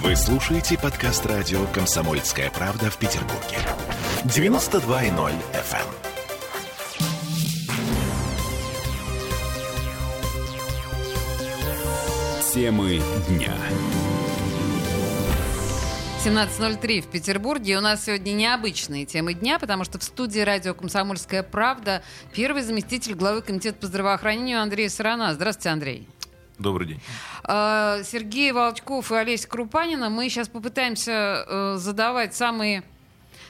Вы слушаете подкаст радио «Комсомольская правда» в Петербурге. 92.0 FM. Темы дня. 17.03 в Петербурге. У нас сегодня необычные темы дня, потому что в студии радио «Комсомольская правда» первый заместитель главы Комитета по здравоохранению Андрей Сарана. Здравствуйте, Андрей. Добрый день. Сергей Волчков и Олеся Крупанина. Мы сейчас попытаемся задавать самые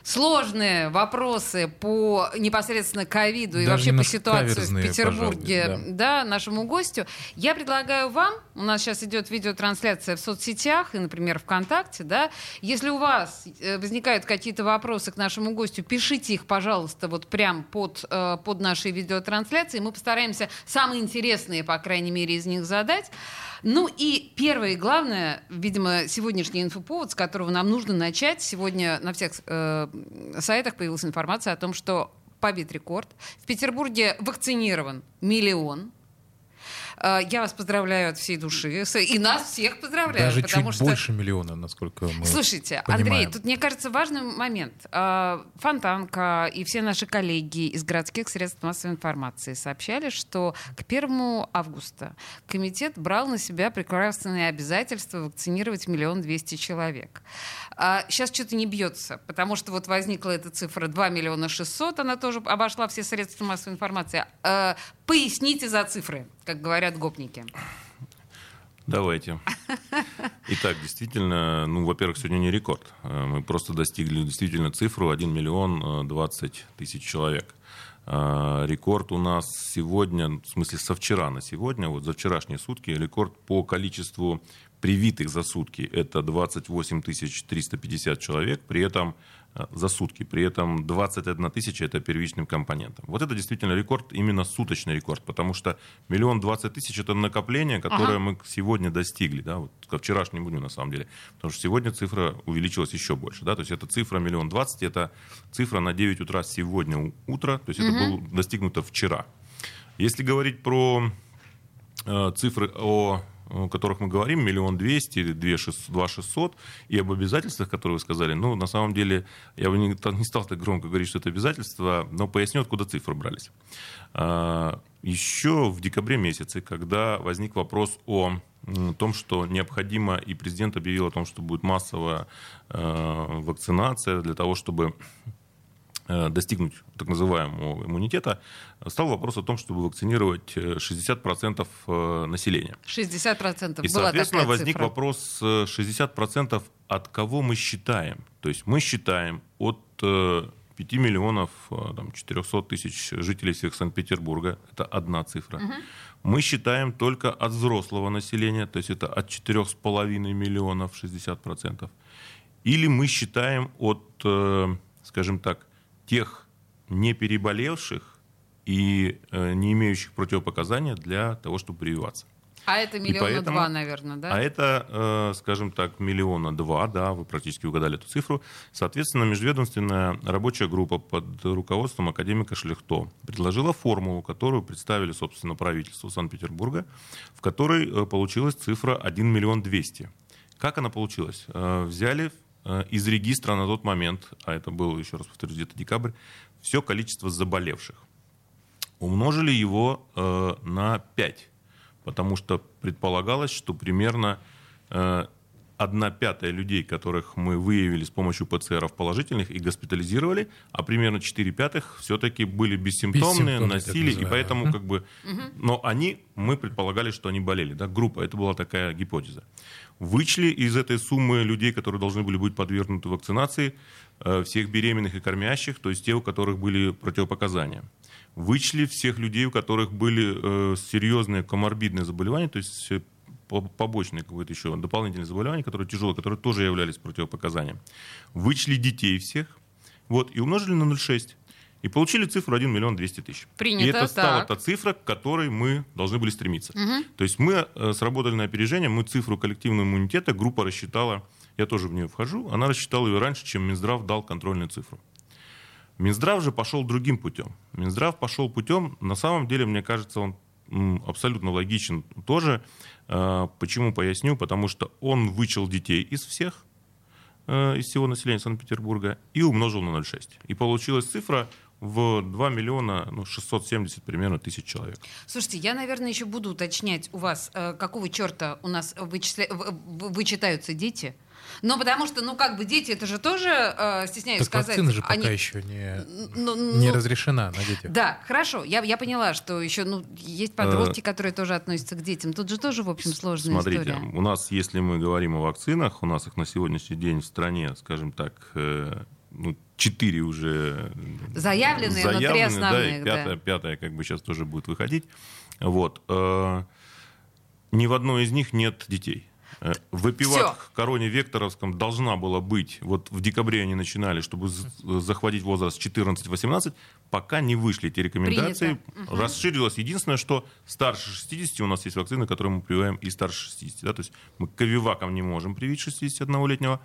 сложные вопросы по непосредственно ковиду и вообще по ситуации в Петербурге, да, нашему гостю. Я предлагаю вам, у нас сейчас идет видеотрансляция в соцсетях и, например, ВКонтакте, да, если у вас возникают какие-то вопросы к нашему гостю, пишите их, пожалуйста, вот прям под нашей видеотрансляцией. Мы постараемся самые интересные, по крайней мере, из них задать. Ну и первое и главное, видимо, сегодняшний инфоповод, с которого нам нужно начать. Сегодня на всех сайтах появилась информация о том, что побит рекорд. В Петербурге вакцинирован 1 миллион. Я вас поздравляю от всей души. И нас всех поздравляю. Даже потому чуть что... больше миллиона, насколько мы Слушайте, понимаем. Андрей, тут, мне кажется, важный момент. Фонтанка и все наши коллеги из городских средств массовой информации сообщали, что к 1 августа комитет брал на себя прекрасные обязательства вакцинировать 1 200 000 человек. Сейчас что-то не бьется, потому что вот возникла эта цифра 2 600 000. Она тоже обошла все средства массовой информации. Поясните за цифры, как говорят гопники. Давайте. Итак, действительно, во-первых, сегодня не рекорд. Мы просто достигли действительно цифру 1 020 000 человек. Рекорд у нас сегодня, в смысле со вчера на сегодня, вот за вчерашние сутки, рекорд по количеству привитых за сутки. Это 28 350 человек, при этом за сутки. При этом 21 тысяча – это первичным компонентом. Вот это действительно рекорд, именно суточный рекорд, потому что 1 020 000 – это накопление, которое мы сегодня достигли, да, вот ко вчерашнему дню на самом деле. Потому что сегодня цифра увеличилась еще больше. Да, то есть эта цифра 1 020 000 – это цифра на 9 утра сегодня утро, то есть это было достигнуто вчера. Если говорить про цифры о которых мы говорим, 1 200 000, 2 600 000, и об обязательствах, которые вы сказали, на самом деле, я бы не стал так громко говорить, что это обязательства, но поясню, откуда цифры брались. Еще в декабре месяце, когда возник вопрос о том, что необходимо, и президент объявил о том, что будет массовая вакцинация для того, чтобы достигнуть так называемого иммунитета, стал вопрос о том, чтобы вакцинировать 60% населения. 60%. И, соответственно, возник вопрос 60% от кого мы считаем. То есть мы считаем от 5 миллионов 400 тысяч жителей Санкт-Петербурга. Это одна цифра. Угу. Мы считаем только от взрослого населения, то есть это от 4,5 миллионов 60%. Или мы считаем от, скажем так, тех не переболевших и не имеющих противопоказания для того, чтобы прививаться. А это 1 2 миллиона, наверное, да? А это, скажем так, 1 2 миллиона, да, вы практически угадали эту цифру. Соответственно, межведомственная рабочая группа под руководством академика Шляхто предложила формулу, которую представили, собственно, правительству Санкт-Петербурга, в которой получилась цифра 1 200 000. Как она получилась? Взяли из регистра на тот момент, а это было, еще раз повторюсь, где-то декабрь, все количество заболевших. Умножили его на 5, потому что предполагалось, что примерно 1/5 людей, которых мы выявили с помощью ПЦРов положительных и госпитализировали, а примерно 4/5 все-таки были бессимптомные, носили, и поэтому но мы предполагали, что они болели, да, группа, это была такая гипотеза. Вычли из этой суммы людей, которые должны были быть подвергнуты вакцинации, всех беременных и кормящих, то есть те, у которых были противопоказания. Вычли всех людей, у которых были серьезные коморбидные заболевания, то есть побочные какое-то еще дополнительные заболевания, которые тяжелые, которые тоже являлись противопоказанием. Вычли детей всех, и умножили на 0,6. И получили цифру 1 200 000. Принято, и это стала та цифра, к которой мы должны были стремиться. Угу. То есть мы сработали на опережение, мы цифру коллективного иммунитета, группа рассчитала, я тоже в нее вхожу, она рассчитала ее раньше, чем Минздрав дал контрольную цифру. Минздрав же пошел другим путем. Минздрав пошел путем, на самом деле, мне кажется, он абсолютно логичен тоже. Почему, поясню? Потому что он вычел детей из всех, из всего населения Санкт-Петербурга и умножил на 0,6. И получилась цифра в 2 миллиона 670 примерно тысяч человек. Слушайте, я, наверное, еще буду уточнять у вас, какого черта у нас вычитаются дети. Но потому что, дети, это же тоже, стесняюсь так сказать... Так вакцина же пока еще не разрешена на детях. Да, хорошо, я поняла, что еще есть подростки, которые тоже относятся к детям. Тут же тоже, в общем, сложная история. Смотрите, у нас, если мы говорим о вакцинах, у нас их на сегодняшний день в стране, скажем так, 4 уже... Заявленные, но 3 основные. Да, и пятая сейчас тоже будет выходить. Ни в одной из них нет детей. В ЭпиВак Короне Векторовском должна была быть, в декабре они начинали, чтобы захватить возраст 14-18, пока не вышли эти рекомендации. Принято. Расширилось. Единственное, что старше 60 у нас есть вакцины, которые мы прививаем и старше 60. Да? То есть мы КовиВаком не можем привить 61-летнего,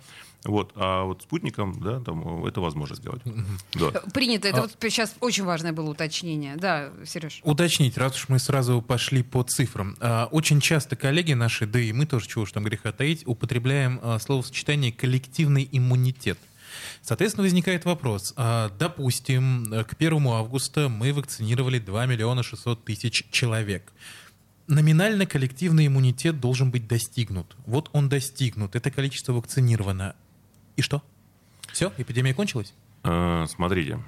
спутником это возможность сделать. Да. Принято. Это сейчас очень важное было уточнение. Да, Сереж? Уточнить, раз уж мы сразу пошли по цифрам. Очень часто коллеги наши, да и мы тоже, чего уж там греха таить, употребляем словосочетание «коллективный иммунитет». Соответственно, возникает вопрос. Допустим, к 1 августа мы вакцинировали 2 миллиона 600 тысяч человек. Номинально коллективный иммунитет должен быть достигнут. Вот он достигнут, это количество вакцинировано. И что? Все, эпидемия кончилась? Смотрите,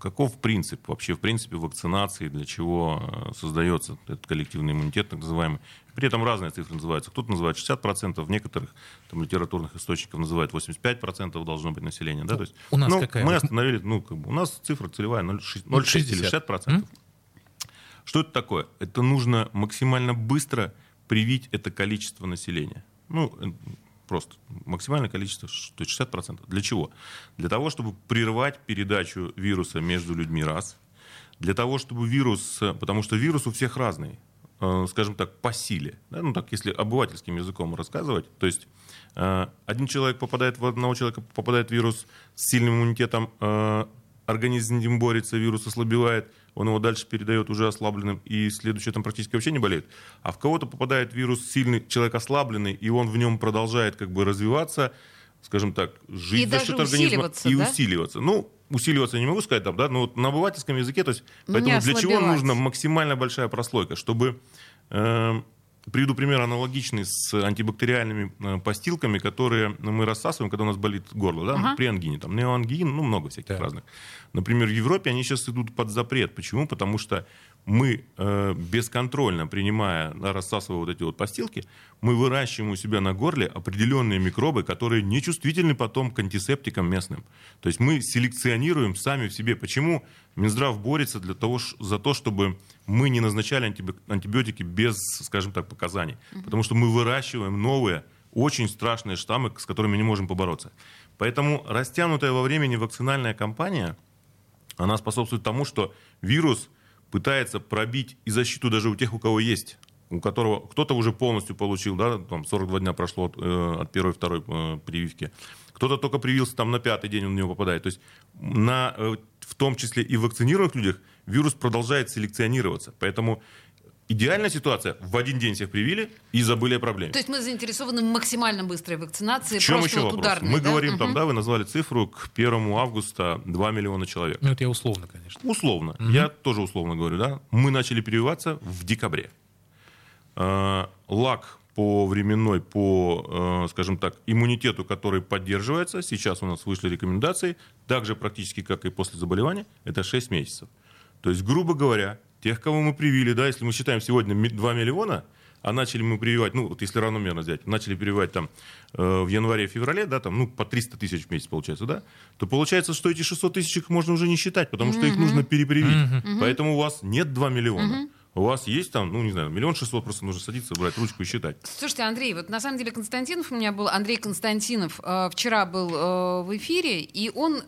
каков принцип вообще, вакцинации, для чего создается этот коллективный иммунитет, так называемый. При этом разные цифры называются. Кто-то называет 60%, в некоторых литературных источниках называют 85% должно быть населения. Да? То есть, у нас какая? Мы остановили, у нас цифра целевая 0,6 или 60%. Что это такое? Это нужно максимально быстро привить это количество населения. Просто максимальное количество, 60%. Для чего? Для того, чтобы прервать передачу вируса между людьми, раз. Для того, чтобы потому что вирус у всех разный, скажем так, по силе. Да? Если обывательским языком рассказывать, то есть в одного человека попадает вирус с сильным иммунитетом, организм с ним борется, вирус ослабевает, он его дальше передает уже ослабленным, и следующий там практически вообще не болеет. А в кого-то попадает вирус сильный, человек ослабленный, и он в нем продолжает развиваться, скажем так, жить и за счет организма. И да? Усиливаться. Усиливаться я не могу сказать, на обывательском языке. То есть, поэтому для чего нужна максимально большая прослойка? Чтобы, приведу пример аналогичный с антибактериальными постилками, которые мы рассасываем, когда у нас болит горло, да? При ангине, неоангин, много всяких разных. Например, в Европе они сейчас идут под запрет. Почему? Потому что мы, бесконтрольно принимая, рассасывая эти постилки, мы выращиваем у себя на горле определенные микробы, которые не чувствительны потом к антисептикам местным. То есть мы селекционируем сами в себе. Почему Минздрав борется за то, чтобы мы не назначали антибиотики без, скажем так, показаний? Потому что мы выращиваем новые, очень страшные штаммы, с которыми не можем побороться. Поэтому растянутая во времени вакцинальная кампания, она способствует тому, что вирус пытается пробить и защиту даже у тех, у кого есть, у которого кто-то уже полностью получил, 42 дня прошло от первой и второй прививки, кто-то только привился, на 5-й день он в него попадает. То есть в том числе и в вакцинированных людях вирус продолжает селекционироваться. Поэтому идеальная ситуация – в один день всех привили и забыли о проблеме. То есть мы заинтересованы в максимально быстрой вакцинации, просто ударной. Мы говорим, вы назвали цифру, к 1 августа 2 миллиона человек. Это я условно, конечно. Условно. Угу. Я тоже условно говорю, да. Мы начали прививаться в декабре. Лаг по временной, по, скажем так, иммунитету, который поддерживается, сейчас у нас вышли рекомендации, так же практически, как и после заболевания, это 6 месяцев. То есть, грубо говоря, тех, кого мы привили, да, если мы считаем сегодня 2 миллиона, а начали мы прививать, если равномерно взять, начали прививать в январе-феврале, по 300 тысяч в месяц получается, да, то получается, что эти 600 тысяч их можно уже не считать, потому что их нужно перепривить. Поэтому у вас нет 2 миллиона. У вас есть 1,6 миллиона, просто нужно садиться, брать ручку и считать. Слушайте, Андрей, на самом деле Константинов у меня был, Андрей Константинов вчера был в эфире, и он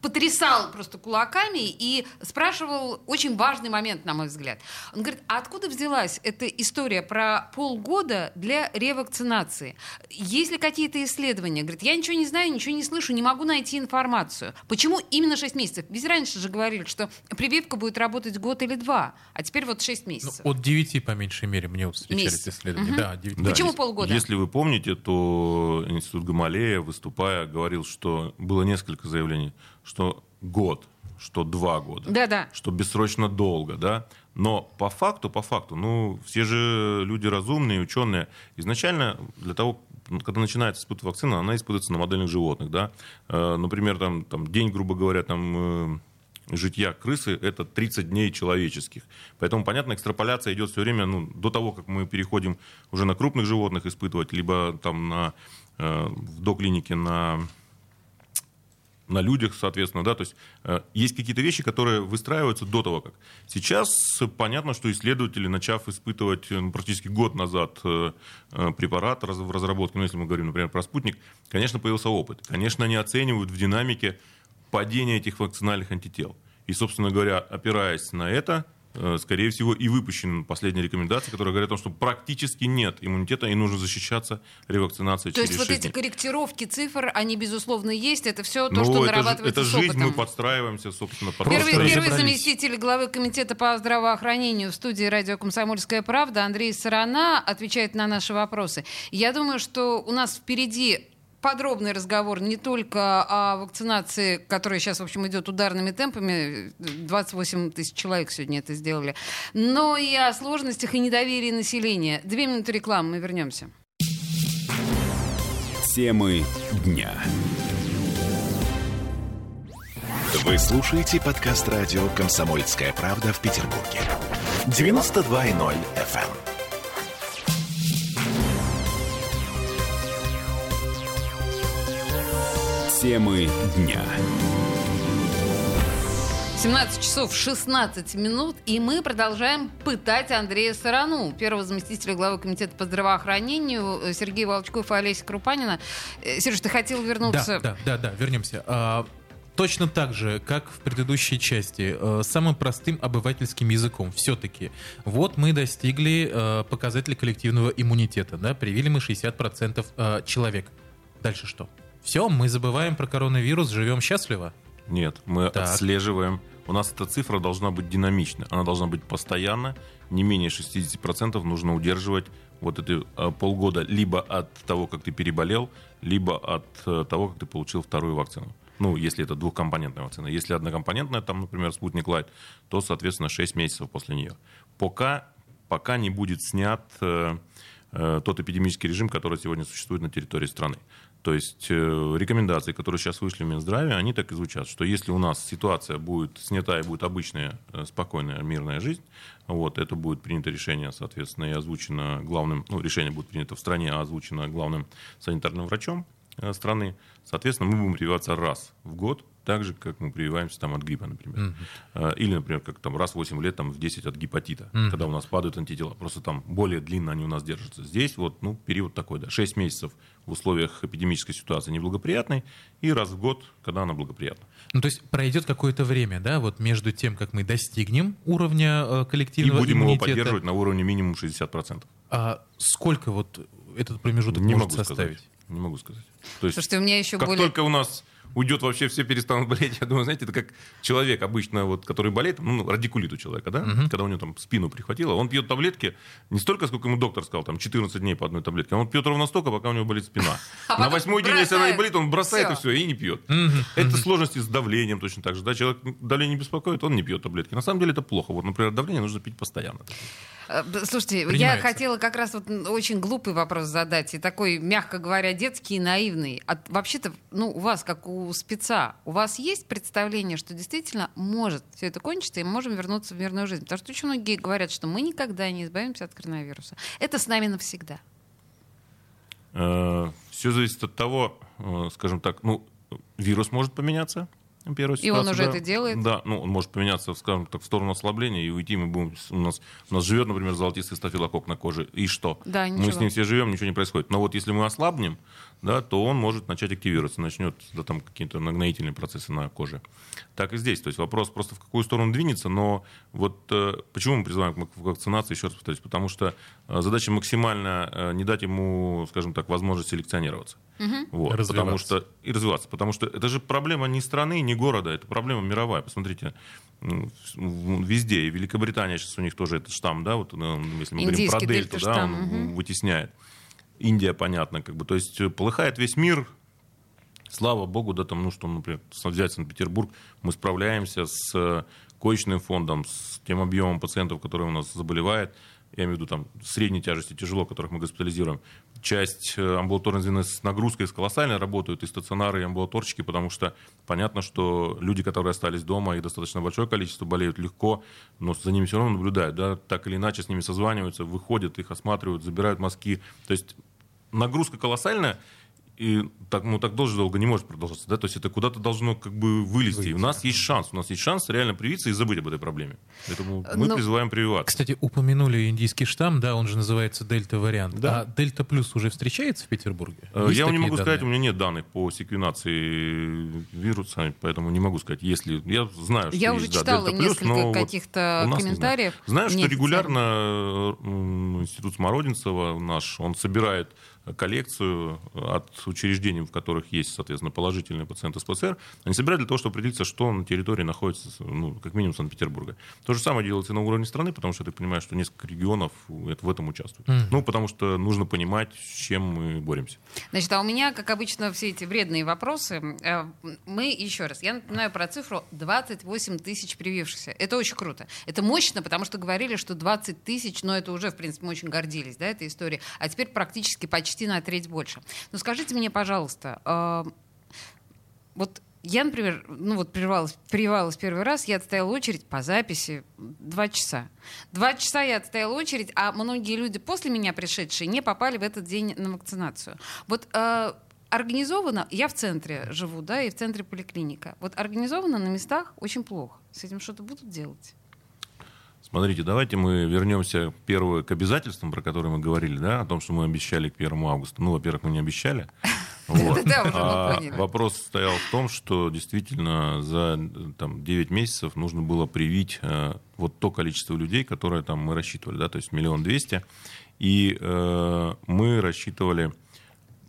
потрясал просто кулаками и спрашивал очень важный момент, на мой взгляд. Он говорит, а откуда взялась эта история про полгода для ревакцинации? Есть ли какие-то исследования? Говорит, я ничего не знаю, ничего не слышу, не могу найти информацию. Почему именно 6 месяцев? Ведь раньше же говорили, что прививка будет работать год или два, а теперь вот 6 месяцев. Ну, от 9, по меньшей мере, мне вот встречались исследования. Угу. Да, 9. Да, почему полгода? Если вы помните, то Институт Гамалея, выступая, говорил, что было несколько заявлений, что год, что 2 года, да-да, что бессрочно долго, да. Но по факту, ну, все же люди разумные, ученые, изначально для того, когда начинается испытывать вакцина, она испытывается на модельных животных, да. Например, там день, грубо говоря, там житья крысы — это 30 дней человеческих. Поэтому, понятно, экстраполяция идет все время, ну, до того, как мы переходим уже на крупных животных испытывать, либо там в доклинике на людях, соответственно, да, то есть есть какие-то вещи, которые выстраиваются до того, как. Сейчас понятно, что исследователи, начав испытывать практически год назад препарат в разработке, ну, если мы говорим, например, про спутник, конечно, появился опыт. Конечно, они оценивают в динамике падение этих вакцинальных антител. И, собственно говоря, опираясь на это, скорее всего, и выпущены последние рекомендации, которые говорят о том, что практически нет иммунитета и нужно защищаться ревакцинацией через 6 дней. То есть вот эти корректировки цифр, они, безусловно, есть. Это все то, что нарабатывается с опытом. Это жизнь, мы подстраиваемся, собственно, под это. Первый заместитель главы Комитета по здравоохранению в студии радио «Комсомольская правда» Андрей Сарана отвечает на наши вопросы. Я думаю, что у нас впереди подробный разговор не только о вакцинации, которая сейчас, в общем, идет ударными темпами, 28 тысяч человек сегодня это сделали, но и о сложностях и недоверии населения. 2 минуты рекламы, мы вернемся. Темы дня. Вы слушаете подкаст радио «Комсомольская правда» в Петербурге. 92.0 FM. Темы дня. 17 часов 16 минут, и мы продолжаем пытать Андрея Сарану, первого заместителя главы Комитета по здравоохранению, Сергея Волчкова и Олеся Крупанина. Сереж, ты хотел вернуться? Да, вернемся. Точно так же, как в предыдущей части, самым простым обывательским языком. Все-таки вот мы достигли показателя коллективного иммунитета, да, привили мы 60% человек. Дальше что? Все, мы забываем про коронавирус, живем счастливо? Нет, мы отслеживаем. У нас эта цифра должна быть динамична. Она должна быть постоянно. Не менее 60% нужно удерживать вот эти полгода либо от того, как ты переболел, либо от того, как ты получил вторую вакцину. Ну, если это двухкомпонентная вакцина. Если однокомпонентная, там, например, Спутник Лайт, то, соответственно, 6 месяцев после нее. Пока не будет снят тот эпидемический режим, который сегодня существует на территории страны. То есть рекомендации, которые сейчас вышли в Минздраве, они так и звучат, что если у нас ситуация будет снята и будет обычная, спокойная, мирная жизнь, вот, это будет принято решение, соответственно, и озвучено главным, ну, решение будет принято в стране, а озвучено главным санитарным врачом страны, соответственно, мы будем прививаться раз в год, так же, как мы прививаемся там, от гриппа, например. Mm-hmm. Или, например, как там, раз в 8 лет, там, в 10 от гепатита, mm-hmm. когда у нас падают антитела. Просто там более длинно они у нас держатся. Здесь вот, ну, период такой, да, 6 месяцев в условиях эпидемической ситуации неблагоприятной, и раз в год, когда она благоприятна. Ну, то есть пройдет какое-то время, да, вот между тем, как мы достигнем уровня коллективного иммунитета. И будем его поддерживать на уровне минимум 60%. А сколько вот этот промежуток может составить? Не могу сказать. То есть, слушайте, у меня еще как более... только у нас... уйдет вообще, все перестанут болеть. Я думаю, знаете, это как человек обычно, вот, который болеет, ну, радикулит у человека, да? Uh-huh. Когда у него там спину прихватило, он пьет таблетки не столько, сколько ему доктор сказал, там, 14 дней по одной таблетке, он пьет ровно столько, пока у него болит спина. На 8-й день, если она и болит, он бросает и все, и не пьет. Это сложности с давлением точно так же, да? Человек давление беспокоит, он не пьет таблетки. На самом деле это плохо. Вот, например, давление нужно пить постоянно. Слушайте, я хотела как раз вот очень глупый вопрос задать, и такой, мягко говоря, детский и наивный. А вообще-то, ну, у вас, как у спеца, у вас есть представление, что действительно может все это кончиться, и мы можем вернуться в мирную жизнь? Потому что очень многие говорят, что мы никогда не избавимся от коронавируса. Это с нами навсегда. Все зависит от того, скажем так, ну, вирус может поменяться, Первая ситуация, и он уже это делает? Да, ну, он может поменяться, скажем так, в сторону ослабления и уйти. Мы будем, у нас живет, например, золотистый стафилококк на коже. И что? Да, мы с ним все живем, ничего не происходит. Но вот если мы ослабнем, да, то он может начать активироваться, начнет там какие-то нагноительные процессы на коже. Так и здесь. То есть вопрос просто, в какую сторону двинется. Но вот почему мы призываем к вакцинации, еще раз повторюсь, потому что задача максимально не дать ему, скажем так, возможность селекционироваться. Угу. Вот, потому что, и развиваться. Потому что это же проблема ни страны, ни города, это проблема мировая. Посмотрите, везде. И Великобритания сейчас у них тоже этот штамм, да, вот, если мы говорим про дельту, да, он вытесняет. Индия, понятно, как бы, то есть полыхает весь мир. Слава богу, да, там, ну что, например, взять Санкт-Петербург, мы справляемся с коечным фондом, с тем объемом пациентов, которые у нас заболевает. Я имею в виду там средней тяжести, тяжело, которых мы госпитализируем. Часть амбулаторной звена с нагрузкой колоссально работают, и стационары, и амбулаторщики, потому что понятно, что люди, которые остались дома, их достаточно большое количество, болеют легко, но за ними все равно наблюдают, да, так или иначе с ними созваниваются, выходят, их осматривают, забирают мазки. То есть нагрузка колоссальная, и так, ну, так долго не может продолжаться, да, то есть это куда-то должно как бы вылезти. И у нас есть шанс реально привиться и забыть об этой проблеме. Поэтому мы призываем прививаться. Кстати, упомянули индийский штамм, да, он же называется дельта-вариант. Да. А дельта плюс уже встречается в Петербурге? Я вам не могу сказать, у меня нет данных по секвенации вируса, поэтому не могу сказать, если... Я знаю, что я есть, уже читала несколько каких-то комментариев. Знаю, что регулярно Институт Смородинцева наш, он собирает коллекцию от учреждений, в которых есть, соответственно, положительные пациенты СПСР, они собирают для того, чтобы определиться, что на территории находится, ну, как минимум, Санкт-Петербурга. То же самое делается на уровне страны, потому что ты понимаешь, что несколько регионов в этом участвуют. Mm-hmm. Ну, потому что нужно понимать, с чем мы боремся. Значит, а у меня, как обычно, все эти вредные вопросы. Мы, еще раз, я напоминаю про цифру 28 тысяч привившихся. Это очень круто. Это мощно, потому что говорили, что 20 тысяч, но это уже, в принципе, мы очень гордились, да, этой историей. А теперь практически почти на треть больше. Но скажите мне, пожалуйста, вот я, например, прививалась первый раз, я отстояла очередь по записи 2 часа. 2 часа я отстояла очередь, а многие люди после меня пришедшие не попали в этот день на вакцинацию. Вот организовано, я в центре живу, да, и в центре поликлиника, вот организовано на местах очень плохо. С этим что-то будут делать? Смотрите, давайте мы вернемся первое к обязательствам, про которые мы говорили, да, о том, что мы обещали к 1 августа. Ну, во-первых, мы не обещали. Вопрос стоял в том, что действительно за 9 месяцев нужно было привить вот то количество людей, которое там мы рассчитывали, да, то есть 1 200 000. И мы рассчитывали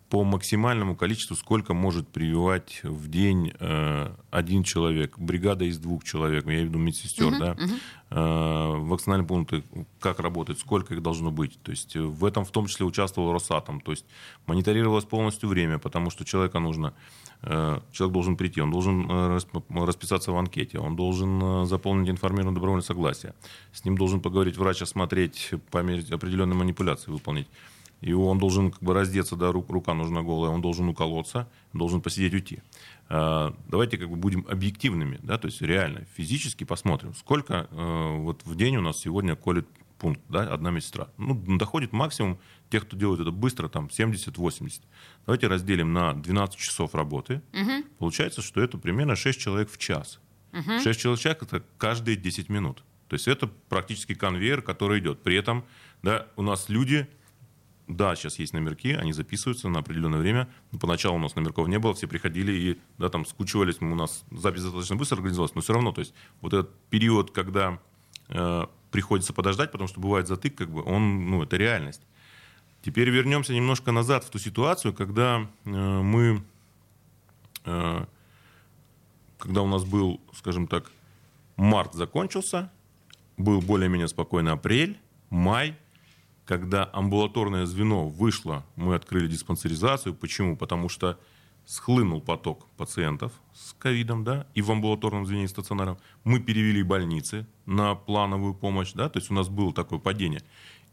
по максимальному количеству, сколько может прививать в день один человек, бригада из 2 человек, я имею в виду медсестер, вакцинальные пункты, как работают, сколько их должно быть. То есть в этом в том числе участвовал Росатом, то есть мониторировалось полностью время, потому что человек должен прийти, он должен расписаться в анкете, он должен заполнить информированное добровольное согласие, с ним должен поговорить врач, осмотреть, померить, определенные манипуляции выполнить. И он должен как бы раздеться, да, рука нужна голая, он должен уколоться, должен посидеть, уйти. Давайте как бы будем объективными, да, то есть реально физически посмотрим, сколько вот в день у нас сегодня колет пункт, да, 1 медсестра. Ну, доходит максимум тех, кто делает это быстро, там 70-80. Давайте разделим на 12 часов работы. Угу. Получается, что это примерно 6 человек в час. Угу. 6 человек это каждые 10 минут. То есть это практически конвейер, который идет. При этом, да, у нас люди... Да, сейчас есть номерки, они записываются на определенное время. Поначалу у нас номерков не было, все приходили и, да, там скучивались. У нас запись достаточно быстро организовалась, но все равно, то есть вот этот период, когда приходится подождать, потому что бывает затык, как бы, он, ну, это реальность. Теперь вернемся немножко назад в ту ситуацию, когда когда у нас был, скажем так, март закончился, был более-менее спокойный апрель, май. Когда амбулаторное звено вышло, мы открыли диспансеризацию. Почему? Потому что схлынул поток пациентов с ковидом, да, и в амбулаторном звене, и стационаром. Мы перевели больницы на плановую помощь, да, то есть у нас было такое падение.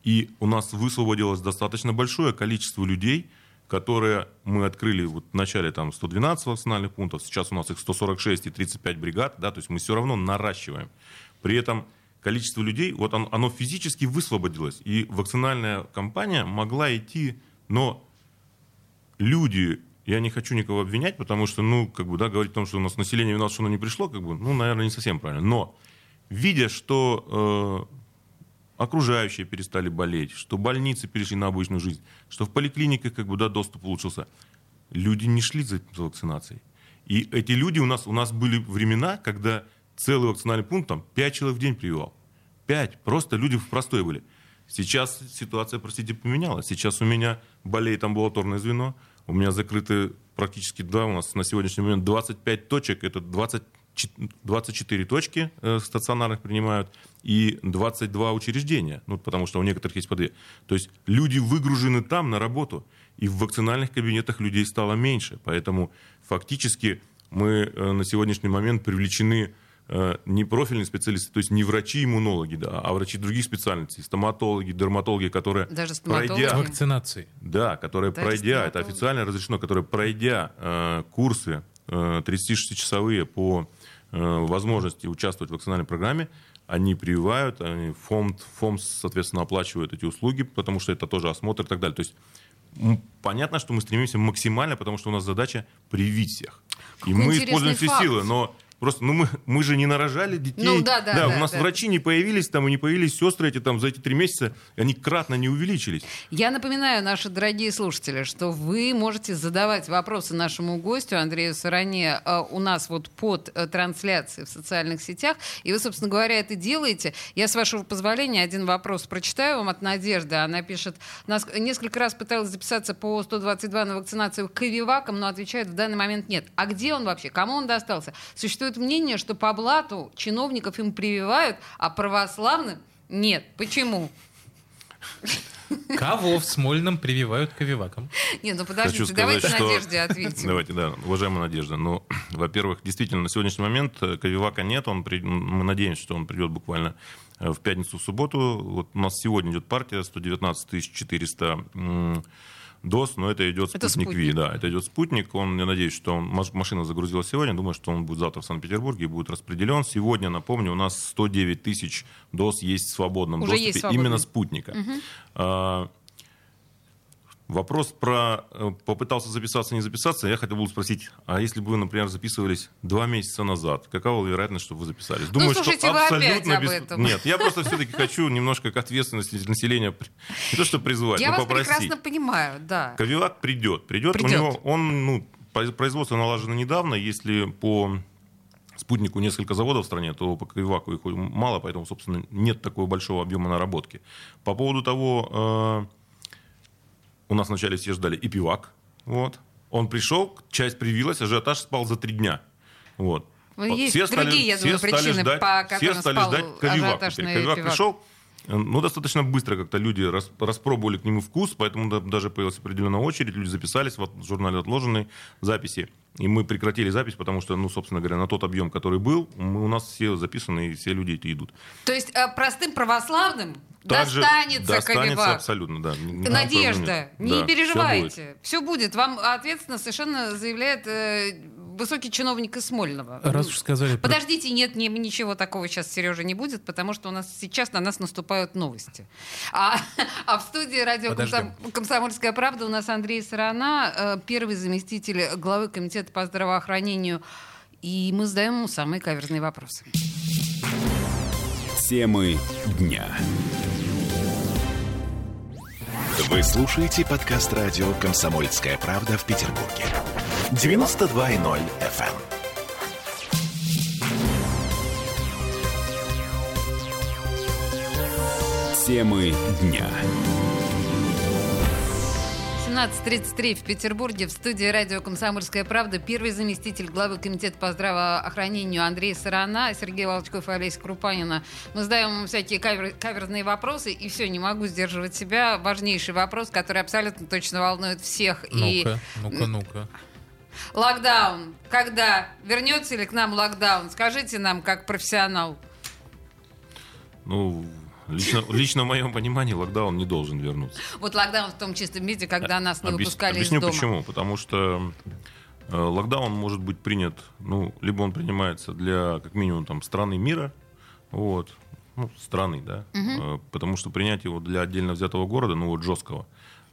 И у нас высвободилось достаточно большое количество людей, которые мы открыли вот в начале там 112 вакцинальных пунктов, сейчас у нас их 146 и 35 бригад, да, то есть мы все равно наращиваем. При этом... Количество людей, вот оно физически высвободилось, и вакцинальная кампания могла идти, но люди Я не хочу никого обвинять, потому что, говорить о том, что у нас население виноват, что оно не пришло, наверное, не совсем правильно. Но, видя, что окружающие перестали болеть, что больницы перешли на обычную жизнь, что в поликлиниках доступ улучшился, люди не шли за вакцинацией. И эти люди у нас были времена, когда целый вакцинальный пункт 5 человек в день прививал. 5. Просто люди в простой были. Сейчас ситуация, простите, поменялась. Сейчас у меня болеет амбулаторное звено. У меня закрыты практически, у нас на сегодняшний момент 25 точек. Это 24 точки стационарных принимают и 22 учреждения. Потому что у некоторых есть по 2. То есть люди выгружены там на работу. И в вакцинальных кабинетах людей стало меньше. Поэтому фактически мы на сегодняшний момент привлечены не профильные специалисты, то есть не врачи-иммунологи, а врачи других специальностей, стоматологи, дерматологи, которые пройдя вакцинации, это официально разрешено, которые пройдя курсы 36-часовые по возможности участвовать в вакцинальной программе, они прививают, они ФОМС, соответственно, оплачивают эти услуги, потому что это тоже осмотр и так далее. То есть понятно, что мы стремимся максимально, потому что у нас задача привить всех, и мы используем все силы, но просто, мы же не нарожали детей. У нас врачи не появились и не появились сестры эти за эти 3 месяца. Они кратно не увеличились. Я напоминаю, наши дорогие слушатели, что вы можете задавать вопросы нашему гостю Андрею Саране у нас под трансляцией в социальных сетях. И вы, собственно говоря, это делаете. Я, с вашего позволения, один вопрос прочитаю вам от Надежды. Она пишет: нас несколько раз пыталась записаться по 122 на вакцинацию КовиВаком, но отвечает: в данный момент нет. А где он вообще? Кому он достался? Существует мнение, что по блату чиновников им прививают, а православным нет. Почему? Кого в Смольном прививают КовиВаком? Не, подождите, давайте Надежде ответим. Давайте, уважаемая Надежда. Во-первых, действительно, на сегодняшний момент КовиВака нет. Мы надеемся, что он придет буквально в пятницу, в субботу. У нас сегодня идет партия 119 400 доз, но это идет спутник Ви, это идет спутник. Я надеюсь, что машина загрузилась сегодня, думаю, что он будет завтра в Санкт-Петербурге и будет распределен. Сегодня, напомню, у нас 109 тысяч доз есть в свободном доступе именно спутника. Угу. Вопрос про попытался записаться, не записаться, я хотел бы спросить, а если бы вы, например, записывались 2 месяца назад, какова вероятность, что вы записались? Думаю, слушайте, что абсолютно без... Нет, я просто все-таки хочу немножко к ответственности населения не то что призвать, но попросить. Я вас прекрасно понимаю, да. КовиВак придет. У него производство налажено недавно, если по спутнику несколько заводов в стране, то по КовиВаку их мало, поэтому, собственно, нет такого большого объема наработки. По поводу того... У нас вначале все ждали ЭпиВак. Он пришел, часть привилась, ажиотаж спал за 3 дня. Все стали ждать КовиВак. КовиВак пришел, достаточно быстро как-то люди распробовали к нему вкус, поэтому даже появилась определенная очередь, люди записались, в журнале отложенные записи. И мы прекратили запись, потому что, собственно говоря, на тот объем, который был, у нас все записаны, и все люди идут. То есть простым православным также достанется КовиВак? Абсолютно, да. Надежда, не переживайте. Все будет. Вам ответственно совершенно заявляет высокий чиновник из Смольного. Раз уж сказали... Подождите, нет, ничего такого сейчас, Сережа, не будет, потому что у нас сейчас на нас наступают новости. А в студии радио «Комсомольская правда» у нас Андрей Сарана, первый заместитель главы Комитета по здравоохранению, и мы задаем ему самые каверзные вопросы. Темы дня. Вы слушаете подкаст радио «Комсомольская правда» в Петербурге. 92.0 FM. Темы дня. 17:33 в Петербурге. В студии радио «Комсомольская правда» первый заместитель главы Комитета по здравоохранению Андрей Сарана, Сергей Волчков и Олеся Крупанина. Мы задаем ему всякие каверзные вопросы, и все, не могу сдерживать себя. Важнейший вопрос, который абсолютно точно волнует всех. Ну-ка. Локдаун. Когда? Вернется ли к нам локдаун? Скажите нам, как профессионал. Лично в моем понимании локдаун не должен вернуться. Локдаун в том чистом виде, когда нас не выпускали из дома. Объясню почему. Потому что локдаун может быть принят, либо он принимается для, как минимум, страны мира, страны, да, потому что принять его для отдельно взятого города, жесткого,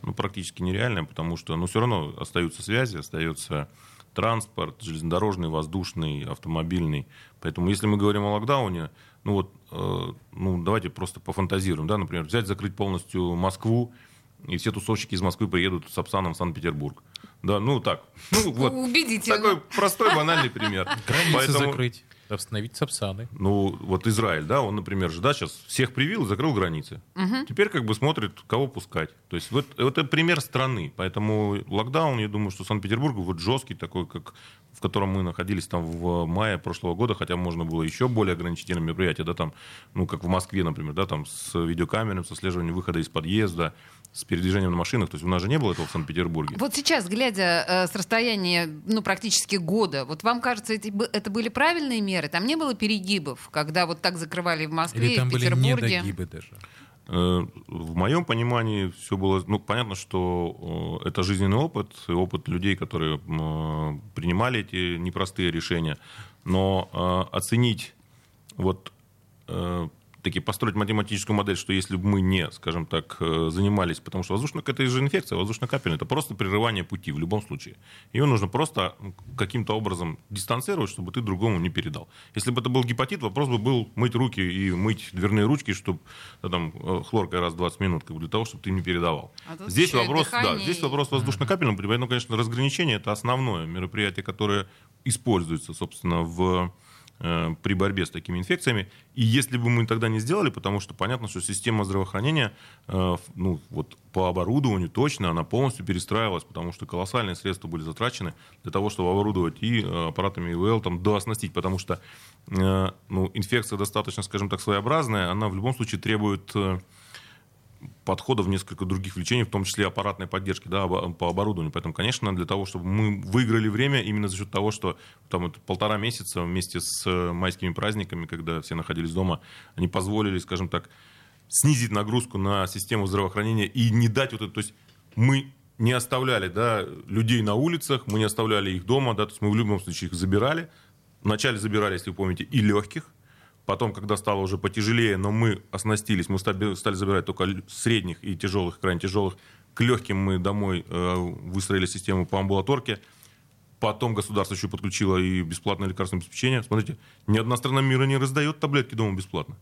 ну, практически нереальная, потому что ну, все равно остаются связи, остается транспорт, железнодорожный, воздушный, автомобильный. Поэтому если мы говорим о локдауне, ну вот, ну, давайте просто пофантазируем, да, например, взять, закрыть полностью Москву, и все тусовщики из Москвы приедут с Сапсаном в Санкт-Петербург. Да, ну так. Ну, вот. Убедительно. Такой простой банальный пример. Границы поэтому... закрыть, остановить Сапсаны. Ну, вот Израиль, да, он, например, же, да, сейчас всех привил и закрыл границы. Угу. Теперь как бы смотрит, кого пускать. То есть вот это пример страны. Поэтому локдаун, я думаю, что Санкт-Петербург вот жесткий такой, как в котором мы находились там в мае прошлого года, хотя можно было еще более ограничительные мероприятия, да, там, ну, как в Москве, например, да, там с видеокамерами, с отслеживанием выхода из подъезда, с передвижением на машинах. То есть у нас же не было этого в Санкт-Петербурге. Вот сейчас, глядя с расстояния, ну, практически года, вот вам кажется, это были правильные меры? Там не было перегибов, когда вот так закрывали в Москве или и в Петербурге? Или там были недогибы даже? В моем понимании все было... Ну, понятно, что это жизненный опыт, и опыт людей, которые принимали эти непростые решения. Но оценить вот... таки построить математическую модель, что если бы мы не, скажем так, занимались, потому что воздушная, это же инфекция, воздушно-капельная, это просто прерывание пути в любом случае. Ее нужно просто каким-то образом дистанцировать, чтобы ты другому не передал. Если бы это был гепатит, вопрос бы был мыть руки и мыть дверные ручки, чтобы да, там, хлоркой раз в 20 минут, как бы для того, чтобы ты не передавал. А здесь вопрос, да, здесь вопрос воздушно-капельного пути, поэтому, конечно, разграничение это основное мероприятие, которое используется, собственно, в... при борьбе с такими инфекциями. И если бы мы тогда не сделали, потому что понятно, что система здравоохранения, ну, вот по оборудованию точно, она полностью перестраивалась, потому что колоссальные средства были затрачены для того, чтобы оборудовать и аппаратами ИВЛ, там, дооснастить, потому что ну, инфекция достаточно, скажем так, своеобразная, она в любом случае требует... подходов, несколько других влечений, в том числе аппаратной поддержки, да, по оборудованию. Поэтому, конечно, для того, чтобы мы выиграли время именно за счет того, что там это полтора месяца вместе с майскими праздниками, когда все находились дома, они позволили, скажем так, снизить нагрузку на систему здравоохранения и не дать вот это. То есть мы не оставляли, да, людей на улицах, мы не оставляли их дома, да, то есть мы в любом случае их забирали. Вначале забирали, если вы помните, и легких. Потом, когда стало уже потяжелее, но мы оснастились, мы стали забирать только средних и тяжелых, крайне тяжелых. К легким мы домой выстроили систему по амбулаторке. Потом государство еще подключило и бесплатное лекарственное обеспечение. Смотрите, ни одна страна мира не раздает таблетки дома бесплатно.